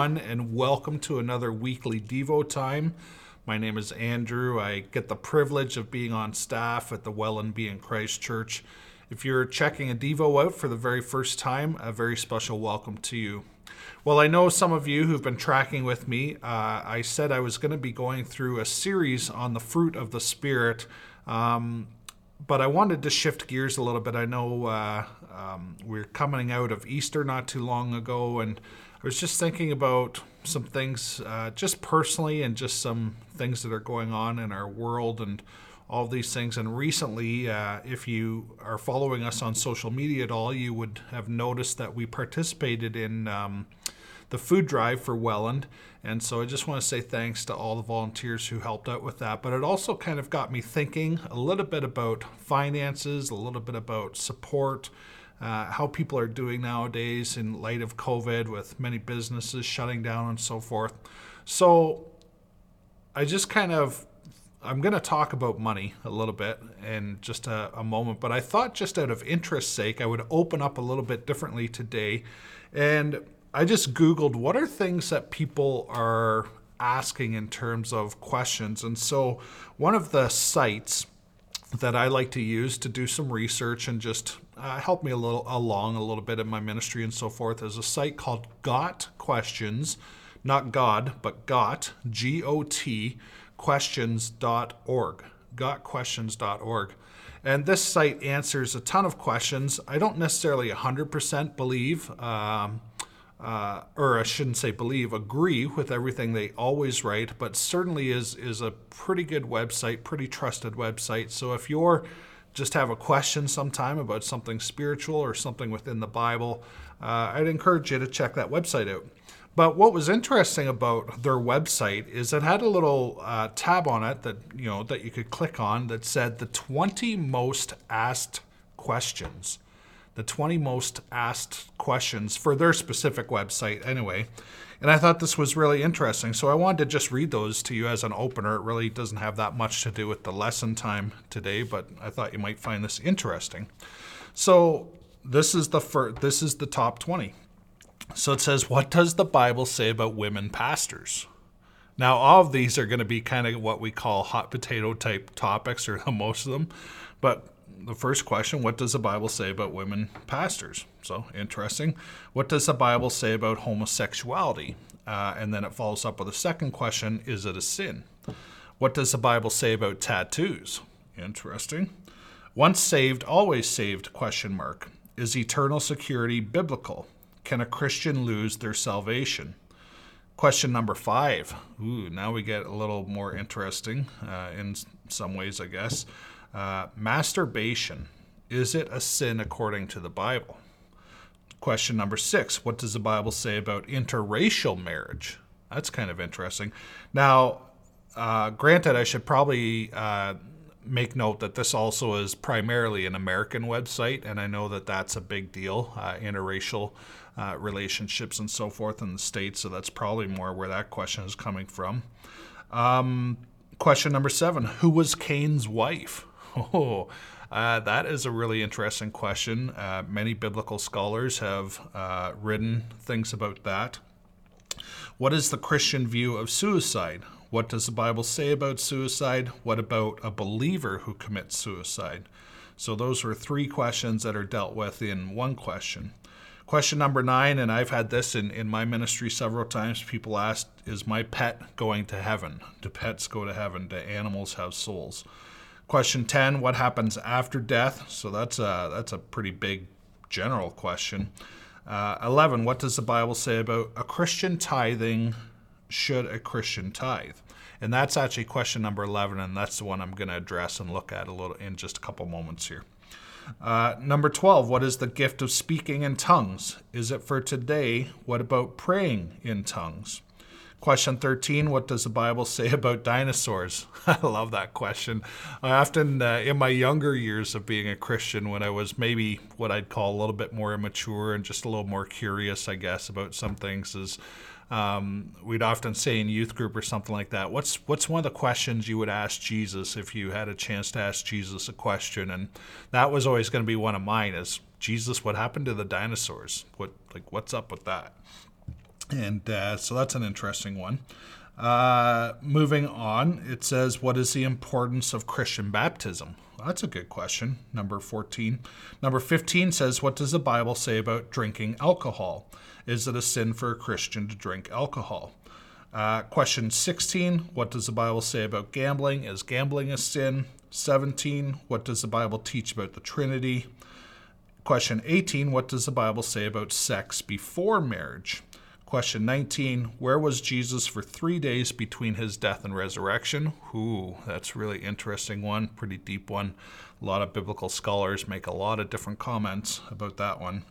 everyone, and welcome to another weekly Devo time. My name is Andrew. I get the privilege of being on staff at the Welland BIC Church. If you're checking a Devo out for the very first time, a very special welcome to you. Well, I know some of you who've been tracking with me, I said I was going to be going through a series on the fruit of the Spirit, but I wanted to shift gears a little bit. I know we're coming out of Easter not too long ago, and I was just thinking about some things just personally and just some things that are going on in our world and all these things. And recently, if you are following us on social media at all, you would have noticed that we participated in the food drive for Welland. And so I just want to say thanks to all the volunteers who helped out with that. But it also kind of got me thinking a little bit about finances, a little bit about support, how people are doing nowadays in light of COVID with many businesses shutting down and so forth. So I'm going to talk about money a little bit in just a moment, but I thought just out of interest's sake, I would open up a little bit differently today. And I just Googled, what are things that people are asking in terms of questions? And so one of the sites that I like to use to do some research and just help me along a little bit in my ministry and so forth is a site called Got Questions, not God, but Got, G-O-T, questions.org, gotquestions.org. And this site answers a ton of questions. I don't necessarily 100% believe agree with everything they always write, but certainly is a pretty good website, pretty trusted website. So if you're just have a question sometime about something spiritual or something within the Bible, I'd encourage you to check that website out. But what was interesting about their website is it had a little tab on it that you could click on that said the 20 most asked questions. The 20 most asked questions for their specific website anyway. And I thought this was really interesting. So I wanted to just read those to you as an opener. It really doesn't have that much to do with the lesson time today, but I thought you might find this interesting. So this is the top 20. So it says, what does the Bible say about women pastors? Now, all of these are going to be kind of what we call hot potato type topics, or most of them, but the first question, what does the Bible say about women pastors? So interesting. What does the Bible say about homosexuality? And then it follows up with a second question, is it a sin? What does the Bible say about tattoos? Interesting. Once saved, always saved, ? Is eternal security biblical? Can a Christian lose their salvation? Question number 5. Ooh, now we get a little more interesting in some ways, I guess. Masturbation, is it a sin according to the Bible? Question number 6, what does the Bible say about interracial marriage? That's kind of interesting. Now, granted, I should probably make note that this also is primarily an American website, and I know that that's a big deal, interracial relationships and so forth in the States, so that's probably more where that question is coming from. Question number 7, who was Cain's wife? Oh, that is a really interesting question. Many biblical scholars have written things about that. What is the Christian view of suicide? What does the Bible say about suicide? What about a believer who commits suicide? So those are 3 questions that are dealt with in one question. Question number 9, and I've had this in my ministry several times, people ask, is my pet going to heaven? Do pets go to heaven? Do animals have souls? Question 10, what happens after death? So that's a pretty big general question. 11, what does the Bible say about a Christian tithing? Should a Christian tithe? And that's actually question number 11, and that's the one I'm going to address and look at a little in just a couple moments here. Number 12, what is the gift of speaking in tongues? Is it for today? What about praying in tongues? Question 13, what does the Bible say about dinosaurs? I love that question. I often, in my younger years of being a Christian, when I was maybe what I'd call a little bit more immature and just a little more curious, I guess, about some things is, we'd often say in youth group or something like that, what's one of the questions you would ask Jesus if you had a chance to ask Jesus a question? And that was always going to be one of mine is, Jesus, what happened to the dinosaurs? What's up with that? And so that's an interesting one. Moving on, it says, what is the importance of Christian baptism? Well, that's a good question, number 14. Number 15 says, what does the Bible say about drinking alcohol? Is it a sin for a Christian to drink alcohol? Question 16, what does the Bible say about gambling? Is gambling a sin? 17, what does the Bible teach about the Trinity? Question 18, what does the Bible say about sex before marriage? Question 19, where was Jesus for 3 days between his death and resurrection? Ooh, that's a really interesting one, pretty deep one. A lot of biblical scholars make a lot of different comments about that one.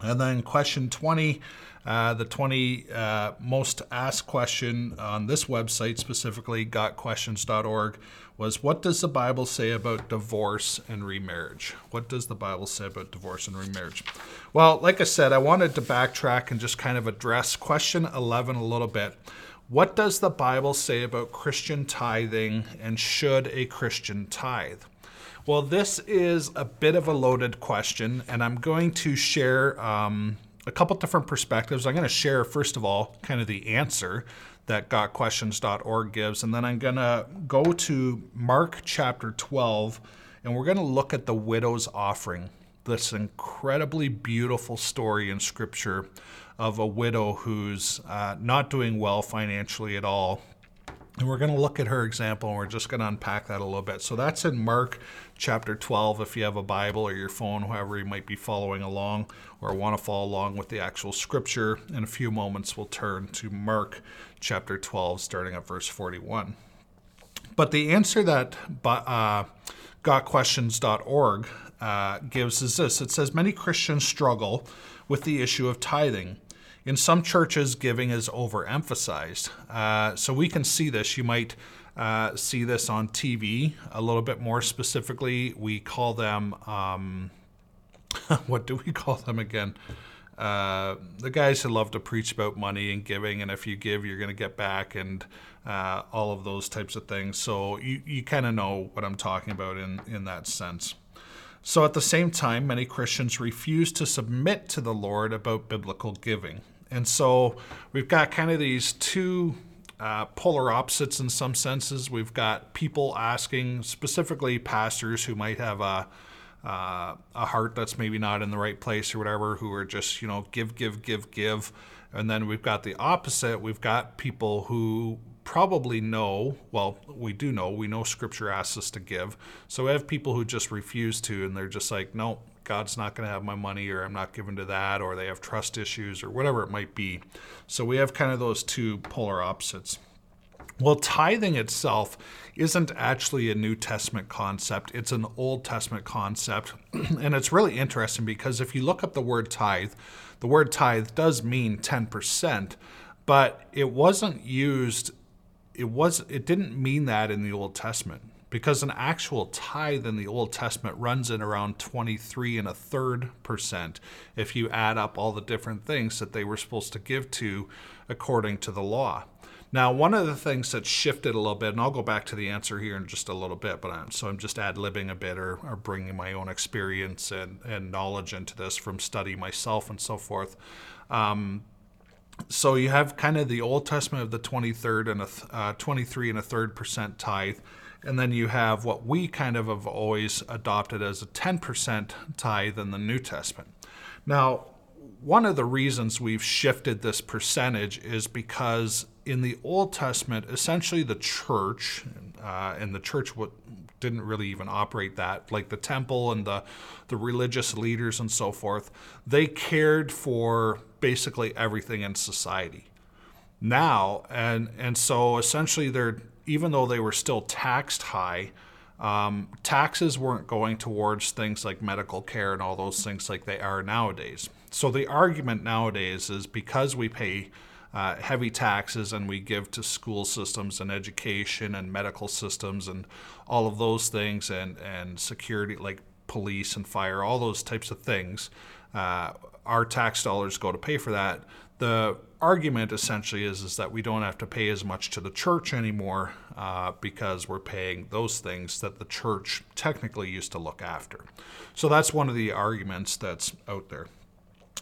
And then question 20, the 20 most asked question on this website, specifically gotquestions.org, was what does the Bible say about divorce and remarriage? What does the Bible say about divorce and remarriage? Well, like I said, I wanted to backtrack and just kind of address question 11 a little bit. What does the Bible say about Christian tithing and should a Christian tithe? Well, this is a bit of a loaded question, and I'm going to share a couple different perspectives. I'm going to share, first of all, kind of the answer that gotquestions.org gives, and then I'm going to go to Mark chapter 12, and we're going to look at the widow's offering, this incredibly beautiful story in Scripture of a widow who's not doing well financially at all. And we're going to look at her example, and we're just going to unpack that a little bit. So that's in Mark chapter 12, if you have a Bible or your phone, however you might be following along or want to follow along with the actual scripture. In a few moments, we'll turn to Mark chapter 12, starting at verse 41. But the answer that gotquestions.org gives is this. It says, many Christians struggle with the issue of tithing. In some churches, giving is overemphasized. So we can see this. You might see this on TV a little bit more specifically. We call them, what do we call them again? The guys who love to preach about money and giving, and if you give, you're going to get back, and all of those types of things. So you kind of know what I'm talking about in that sense. So at the same time, many Christians refuse to submit to the Lord about biblical giving. And so we've got kind of these two polar opposites in some senses. We've got people asking, specifically pastors who might have a heart that's maybe not in the right place or whatever, who are just, you know, give. And then we've got the opposite. We've got people who probably know, well, we know Scripture asks us to give. So we have people who just refuse to, and they're just like, no, God's not going to have my money, or I'm not giving to that, or they have trust issues or whatever it might be. So we have kind of those two polar opposites. Well, tithing itself isn't actually a New Testament concept. It's an Old Testament concept. And it's really interesting because if you look up the word tithe does mean 10%, but it wasn't used. It didn't mean that in the Old Testament, because an actual tithe in the Old Testament runs in around 23 1/3% if you add up all the different things that they were supposed to give to according to the law. Now, one of the things that shifted a little bit, and I'll go back to the answer here in just a little bit, but I'm just ad-libbing a bit or bringing my own experience and knowledge into this from study myself and so forth. So you have kind of the Old Testament of the 23 1/3% tithe, and then you have what we kind of have always adopted as a 10% tithe in the New Testament. Now, one of the reasons we've shifted this percentage is because in the Old Testament, essentially the church, and the church didn't really even operate that, like the temple and the religious leaders and so forth, they cared for basically everything in society. Now, and so essentially even though they were still taxed high, taxes weren't going towards things like medical care and all those things like they are nowadays. So the argument nowadays is because we pay heavy taxes and we give to school systems and education and medical systems and all of those things and security like police and fire, all those types of things, our tax dollars go to pay for that. The argument essentially is that we don't have to pay as much to the church anymore because we're paying those things that the church technically used to look after. So that's one of the arguments that's out there.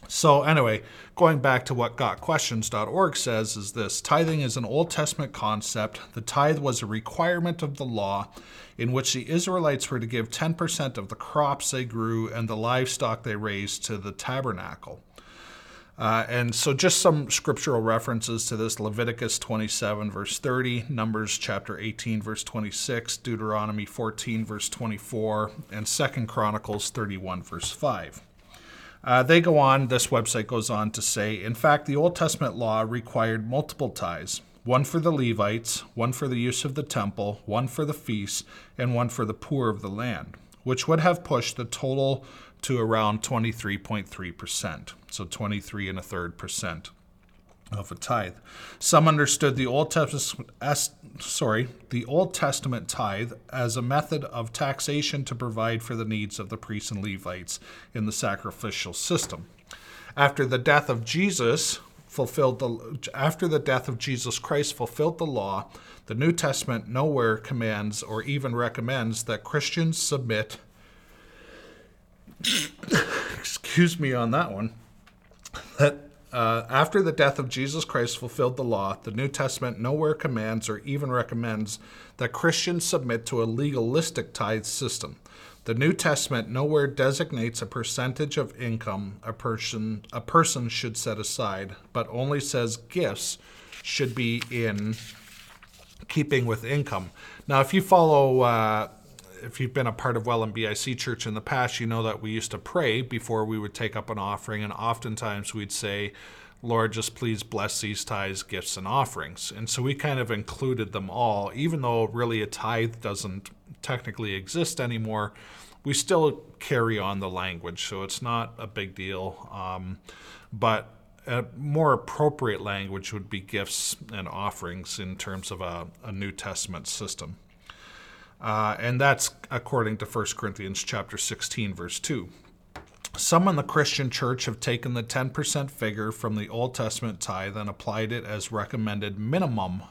So anyway, going back to what gotquestions.org says is this: tithing is an Old Testament concept. The tithe was a requirement of the law in which the Israelites were to give 10% of the crops they grew and the livestock they raised to the tabernacle. And so just some scriptural references to this: Leviticus 27, verse 30, Numbers chapter 18, verse 26, Deuteronomy 14, verse 24, and 2 Chronicles 31, verse 5. They go on, this website goes on to say, in fact, the Old Testament law required multiple tithes, one for the Levites, one for the use of the temple, one for the feasts, and one for the poor of the land, which would have pushed the total to around 23.3%, so 23.33% of a tithe. Some understood the Old Testament tithe as a method of taxation to provide for the needs of the priests and Levites in the sacrificial system. After the death of Jesus Christ fulfilled the law, the New Testament nowhere commands or even recommends that Christians submit after the death of Jesus Christ fulfilled the law, the New Testament nowhere commands or even recommends that Christians submit to a legalistic tithe system. The New Testament nowhere designates a percentage of income a person should set aside, but only says gifts should be in keeping with income. Now, if you follow... if you've been a part of Welland BIC Church in the past, you know that we used to pray before we would take up an offering, and oftentimes we'd say, Lord, just please bless these tithes, gifts, and offerings. And so we kind of included them all, even though really a tithe doesn't technically exist anymore. We still carry on the language, so it's not a big deal, but a more appropriate language would be gifts and offerings in terms of a New Testament system. And that's according to 1 Corinthians chapter 16, verse 2. Some in the Christian church have taken the 10% figure from the Old Testament tithe and applied it as recommended minimum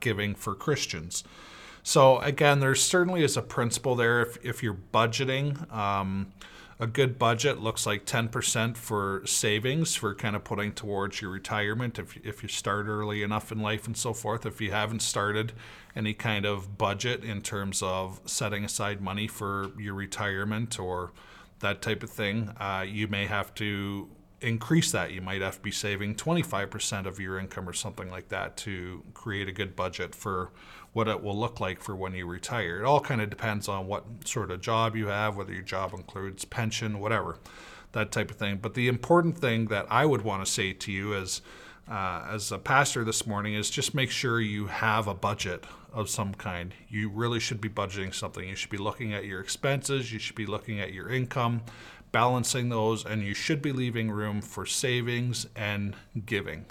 giving for Christians. So again, there certainly is a principle there. If you're budgeting, a good budget looks like 10% for savings, for kind of putting towards your retirement if you start early enough in life and so forth. If you haven't started any kind of budget in terms of setting aside money for your retirement or that type of thing, you may have to increase that. You might have to be saving 25% of your income or something like that to create a good budget for what it will look like for when you retire. It all kind of depends on what sort of job you have, whether your job includes pension, whatever, that type of thing. But the important thing that I would want to say to you as a pastor this morning is just make sure you have a budget of some kind. You really should be budgeting something. You should be looking at your expenses. You should be looking at your income, balancing those, and you should be leaving room for savings and giving.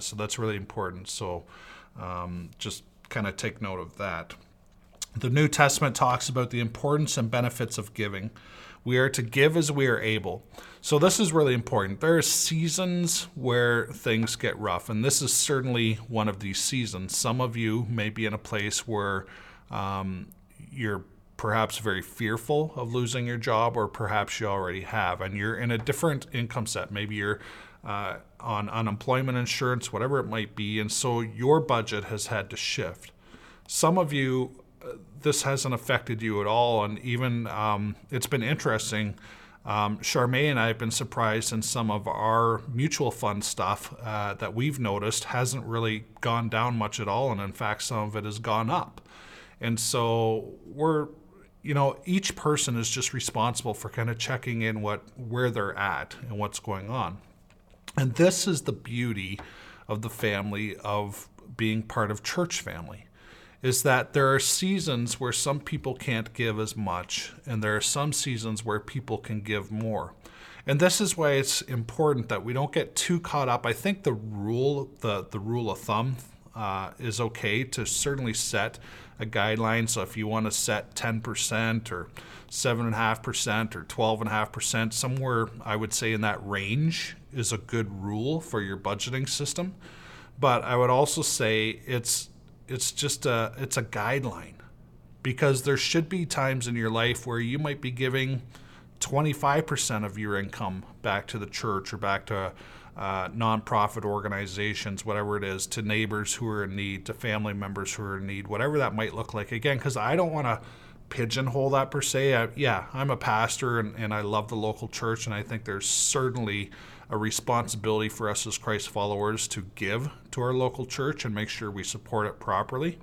So that's really important. So just kind of take note of that. The New Testament talks about the importance and benefits of giving. We are to give as we are able. So this is really important. There are seasons where things get rough, and this is certainly one of these seasons. Some of you may be in a place where you're perhaps very fearful of losing your job, or perhaps you already have, and you're in a different income set. Maybe you're on unemployment insurance, whatever it might be, and so your budget has had to shift. Some of you, this hasn't affected you at all, and even it's been interesting. Charmaine and I have been surprised in some of our mutual fund stuff that we've noticed hasn't really gone down much at all, and in fact, some of it has gone up. And so each person is just responsible for kind of checking in where they're at and what's going on. And this is the beauty of the family, of being part of church family, is that there are seasons where some people can't give as much, and there are some seasons where people can give more. And this is why it's important that we don't get too caught up. I think the rule of thumb is okay to certainly set a guideline. So if you want to set 10% or 7.5% or 12.5%, somewhere I would say in that range is a good rule for your budgeting system. But I would also say it's just a guideline, because there should be times in your life where you might be giving 25% of your income back to the church or back to nonprofit organizations, whatever it is, to neighbors who are in need, to family members who are in need, whatever that might look like. Again, because I don't want to pigeonhole that per se. I'm a pastor and I love the local church, and I think there's certainly a responsibility for us as Christ followers to give to our local church and make sure we support it properly.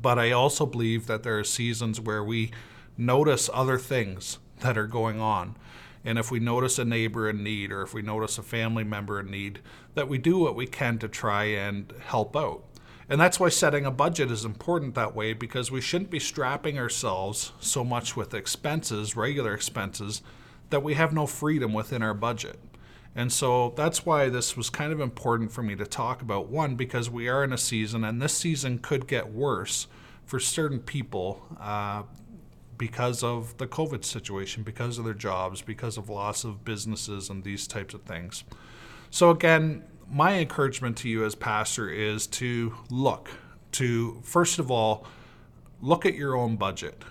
But I also believe that there are seasons where we notice other things that are going on. And if we notice a neighbor in need, or if we notice a family member in need, that we do what we can to try and help out. And that's why setting a budget is important that way, because we shouldn't be strapping ourselves so much with expenses, regular expenses, that we have no freedom within our budget. And so that's why this was kind of important for me to talk about. One, because we are in a season, and this season could get worse for certain people because of the COVID situation, because of their jobs, because of loss of businesses and these types of things. So again, my encouragement to you as pastor is to first of all, look at your own budget.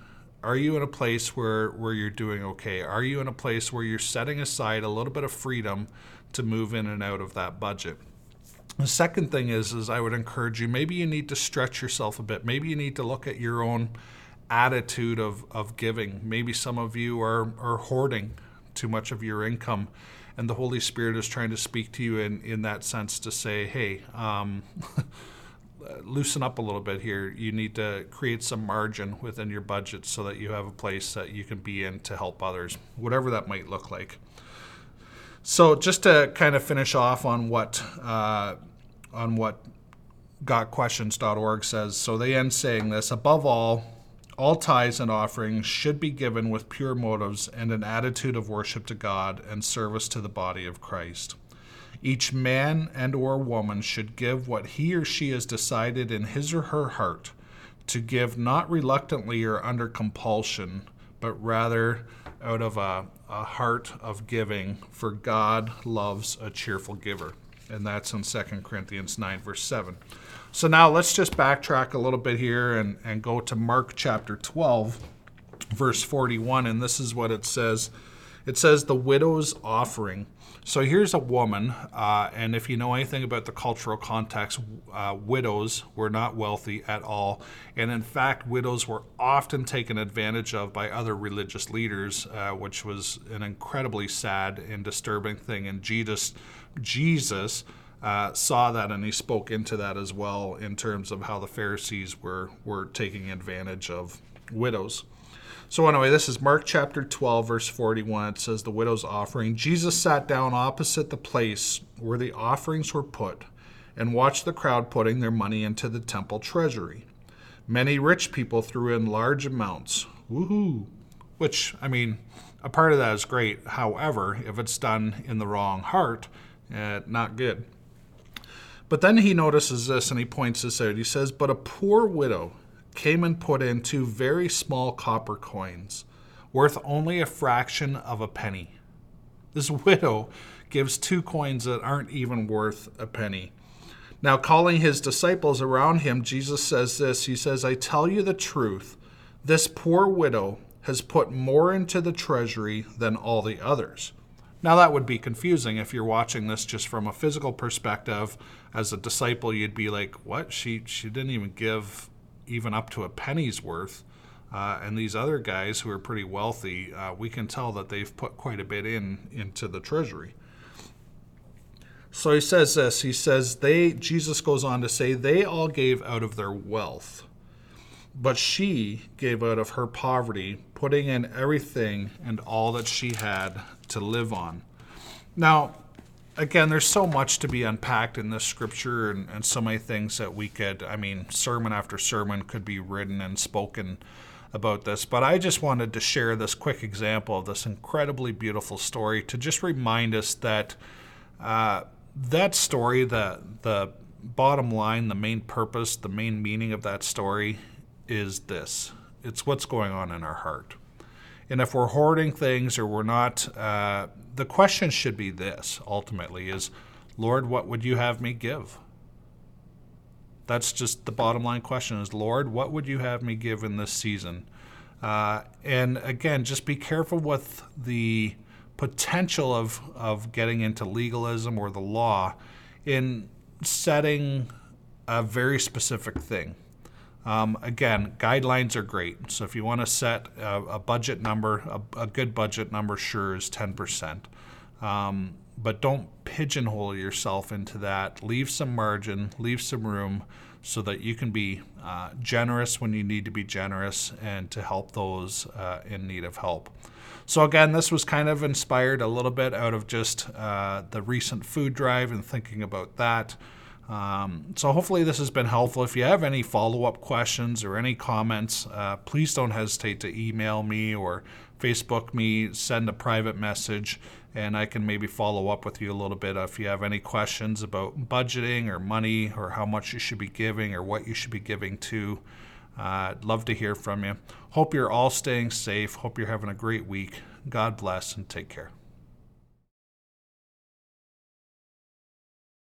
Are you in a place where you're doing okay? Are you in a place where you're setting aside a little bit of freedom to move in and out of that budget? The second thing is I would encourage you, maybe you need to stretch yourself a bit. Maybe you need to look at your own attitude of giving. Maybe some of you are hoarding too much of your income, and the Holy Spirit is trying to speak to you in that sense to say, hey, loosen up a little bit here. You need to create some margin within your budget so that you have a place that you can be in to help others, whatever that might look like. So just to kind of finish off on what gotquestions.org says, so they end saying this: above all tithes and offerings should be given with pure motives and an attitude of worship to God and service to the body of Christ. Each man and or woman should give what he or she has decided in his or her heart to give, not reluctantly or under compulsion, but rather out of a heart of giving, for God loves a cheerful giver. And that's in 2 Corinthians 9, verse 7. So now let's just backtrack a little bit here and go to Mark chapter 12, verse 41. And this is what it says. It says the widow's offering. So here's a woman. And if you know anything about the cultural context, widows were not wealthy at all. And in fact, widows were often taken advantage of by other religious leaders, which was an incredibly sad and disturbing thing. And Jesus saw that, and he spoke into that as well in terms of how the Pharisees were taking advantage of widows. So anyway, this is Mark chapter 12, verse 41. It says the widow's offering. Jesus sat down opposite the place where the offerings were put and watched the crowd putting their money into the temple treasury. Many rich people threw in large amounts. Woohoo! Which, I mean, a part of that is great. However, if it's done in the wrong heart, not good. But then he notices this, and he points this out. He says, but a poor widow came and put in 2 very small copper coins, worth only a fraction of a penny. This widow gives 2 coins that aren't even worth a penny. Now, calling his disciples around him, Jesus says this. He says, I tell you the truth, this poor widow has put more into the treasury than all the others. Now, that would be confusing if you're watching this just from a physical perspective. As a disciple, you'd be like, what? She didn't even give even up to a penny's worth. And these other guys who are pretty wealthy, we can tell that they've put quite a bit into the treasury. So he says this. He says, Jesus goes on to say, they all gave out of their wealth, but she gave out of her poverty, putting in everything and all that she had to live on. Now, again, there's so much to be unpacked in this scripture, and so many things that we could, sermon after sermon could be written and spoken about this. But I just wanted to share this quick example of this incredibly beautiful story to just remind us that that story, the bottom line, the main purpose, the main meaning of that story is this. It's what's going on in our heart. And if we're hoarding things or we're not, the question should be this ultimately is, Lord, what would you have me give? That's just the bottom line question is, Lord, what would you have me give in this season? And again, just be careful with the potential of getting into legalism or the law in setting a very specific thing. Again, guidelines are great. So if you want to set a budget number, a good budget number sure is 10%. But don't pigeonhole yourself into that. Leave some margin, leave some room so that you can be generous when you need to be generous and to help those in need of help. So again, this was kind of inspired a little bit out of just the recent food drive and thinking about that. So hopefully this has been helpful. If you have any follow-up questions or any comments, please don't hesitate to email me or Facebook me, send a private message, and I can maybe follow up with you a little bit if you have any questions about budgeting or money or how much you should be giving or what you should be giving to. I'd love to hear from you. Hope you're all staying safe. Hope you're having a great week. God bless and take care.